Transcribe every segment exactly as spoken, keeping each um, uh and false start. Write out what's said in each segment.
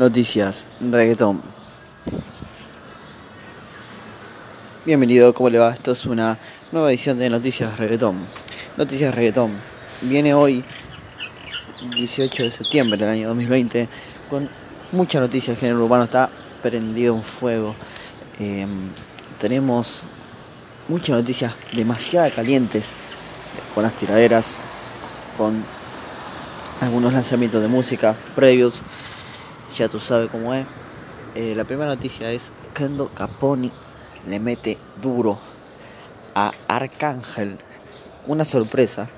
Noticias Reggaetón. Bienvenido, ¿cómo le va? Esto es una nueva edición de Noticias Reggaetón. Noticias Reggaetón viene hoy, dieciocho de septiembre del año dos mil veinte, con muchas noticias. El género urbano está prendido en fuego. Eh, tenemos muchas noticias demasiado calientes, con las tiraderas, con algunos lanzamientos de música, previews, ya tú sabes cómo es. Eh, la primera noticia es Kendo Kaponi le mete duro a Arcángel. Una sorpresa.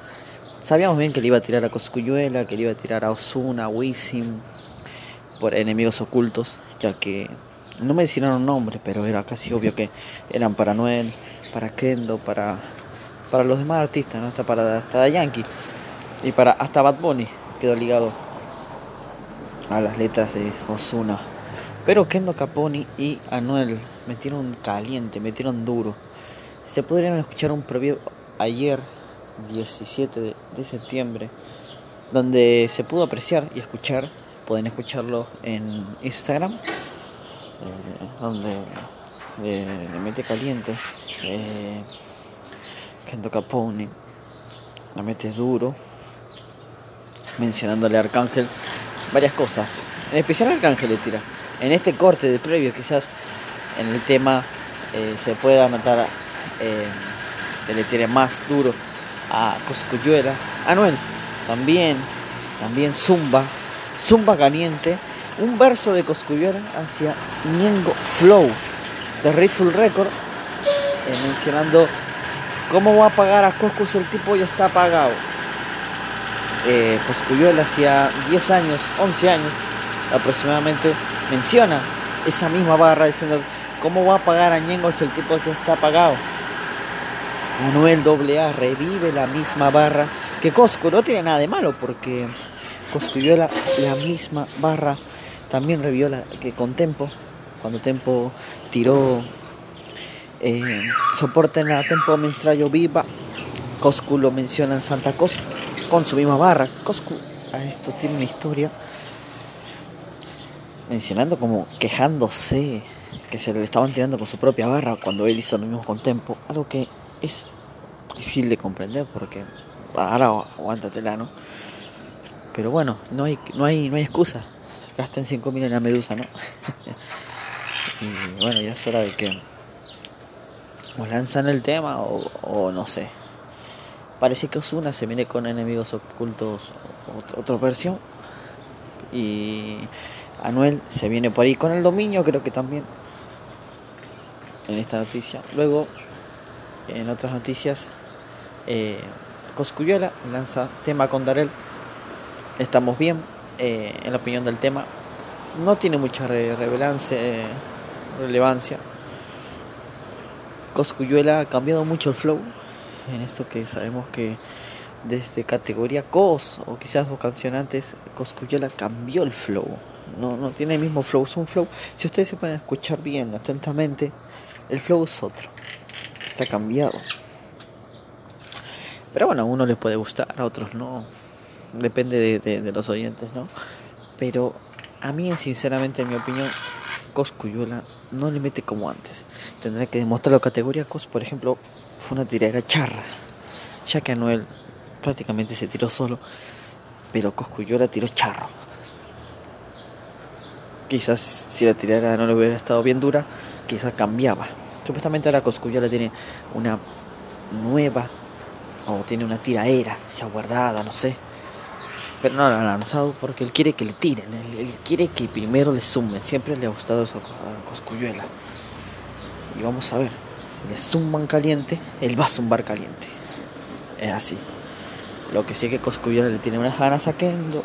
Sabíamos bien que le iba a tirar a Cosculluela, que le iba a tirar a Ozuna, a Wisin, por enemigos ocultos, ya que no mencionaron nombres, pero era casi obvio que eran para Noel, para Kendo, para, para los demás artistas, ¿no? Hasta para hasta Daddy Yankee y para hasta Bad Bunny quedó ligado a las letras de Ozuna. Pero Kendo Kaponi y Anuel metieron caliente, metieron duro. Se podrían escuchar un preview ayer, diecisiete de septiembre, donde se pudo apreciar y escuchar. Pueden escucharlo en Instagram, eh, donde eh, le mete caliente eh, Kendo Kaponi, la mete duro, mencionándole a Arcángel varias cosas. En especial Arcángel le tira. En este corte de previo, quizás en el tema eh, se pueda notar eh, que le tire más duro a Cosculluela. Anuel también, también Zumba, Zumba caliente. Un verso de Cosculluela hacia Ñengo Flow de Riffle Record, eh, mencionando cómo va a pagar a Coscu si el tipo ya está pagado. Eh, Cosculluela hacía diez años, once años aproximadamente, menciona esa misma barra diciendo cómo va a pagar a Ñengo si el tipo ya está pagado. Anuel doble A revive la misma barra que Coscu. No tiene nada de malo porque Cosculluela la misma barra también revivió la que con Tempo, cuando Tempo tiró eh, soporten a Tempo mientras yo viva. Coscu lo menciona en Santa Cos con su misma barra. Coscu, a esto tiene una historia, mencionando como quejándose que se le estaban tirando con su propia barra cuando él hizo lo mismo con Tempo, algo que es difícil de comprender porque ahora aguántatela, ¿no? Pero bueno, no hay no hay no hay excusa. Gasten cinco mil en la medusa, ¿no? Y bueno, ya es hora de que o lanzan el tema o, o no sé. Parece que Ozuna se viene con enemigos ocultos, otro, otra versión. Y Anuel se viene por ahí con el dominio, creo que también en esta noticia. Luego, en otras noticias, eh, Cosculluela lanza tema con Darell. Estamos bien, eh, en la opinión del tema. No tiene mucha re- eh, relevancia. Cosculluela ha cambiado mucho el flow. En esto que sabemos que desde categoría Cos o quizás dos canciones antes, Cosculluela cambió el flow. No, no tiene el mismo flow, es un flow. Si ustedes se pueden escuchar bien, atentamente, el flow es otro. Está cambiado. Pero bueno, a uno les puede gustar, a otros no. Depende de, de, de los oyentes, ¿no? Pero a mí, sinceramente, en mi opinión, Cosculluela no le mete como antes. Tendrá que demostrarlo. Categoría Cos, por ejemplo, fue una tiradera charra, ya que Anuel prácticamente se tiró solo, pero Cosculluela tiró charro. Quizás si la tiradera no le hubiera estado bien dura, quizás cambiaba. Supuestamente ahora Cosculluela tiene una nueva, o tiene una tiradera ya guardada, no sé, pero no la han lanzado porque él quiere que le tiren, él, él quiere que primero le sumen. Siempre le ha gustado eso a Cosculluela. Y vamos a ver, si le zumban caliente, él va a zumbar caliente. Es así. Lo que sí es que Cosculluela le tiene unas ganas a Kendo,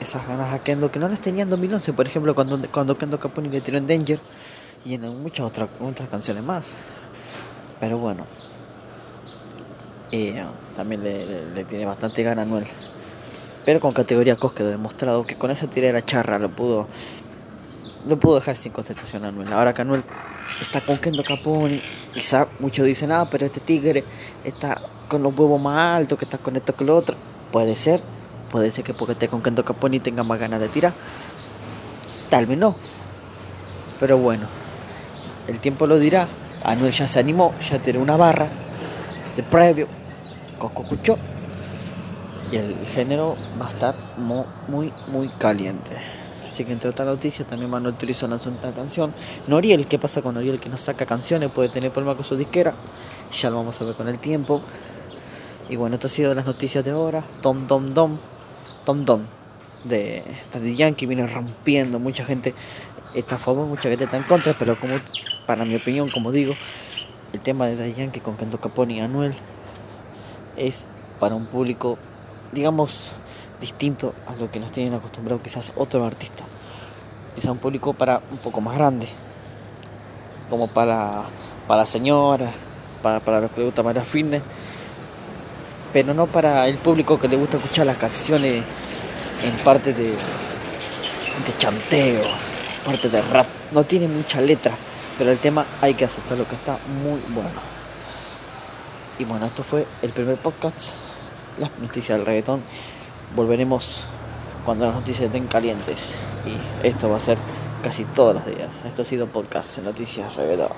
esas ganas a Kendo que no las tenía en dos mil once, por ejemplo, cuando, cuando Kendo Kaponi le tiró en Danger y en muchas otras, otras canciones más. Pero bueno, eh, también le, le, le tiene bastante gana a Noel. Pero con categoría Cos quedó demostrado que con esa tirera charra lo pudo lo pudo dejar sin concentración a Anuel. Ahora que Anuel está con Kendo Kaponi, quizá muchos dicen, ah, pero este tigre está con los huevos más altos, que está con esto, que lo otro. Puede ser, puede ser que porque esté con Kendo Kaponi tenga más ganas de tirar. tal vez no. Pero bueno, el tiempo lo dirá. Anuel ya se animó, ya tiene una barra de previo, Cosculluela, y el género va a estar mo, muy, muy caliente. Así que entre otras noticias, también Manuel Turizo lanzó una canción. Noriel, ¿qué pasa con Noriel? Que no saca canciones, puede tener problemas con su disquera. Ya lo vamos a ver con el tiempo. Y bueno, esto ha sido las noticias de ahora. Tom, Tom, Tom, Tom, Tom, de Daddy Yankee viene rompiendo. Mucha gente está a favor, mucha gente está en contra, pero como para mi opinión, como digo, el tema de Daddy Yankee con Kendo Kaponi y Anuel es para un público, digamos, distinto a lo que nos tienen acostumbrados quizás otros artistas. Quizás un público para un poco más grande, como para para señoras, para, para los que les gusta más la fitness, pero no para el público que le gusta escuchar las canciones en parte de, de chanteo, parte de rap. No tiene mucha letra, pero el tema hay que aceptar lo que está muy bueno. Y bueno, esto fue el primer podcast, las noticias del reggaetón. Volveremos cuando las noticias estén calientes, y esto va a ser casi todos los días. Esto ha sido Podcast Noticias Reveal.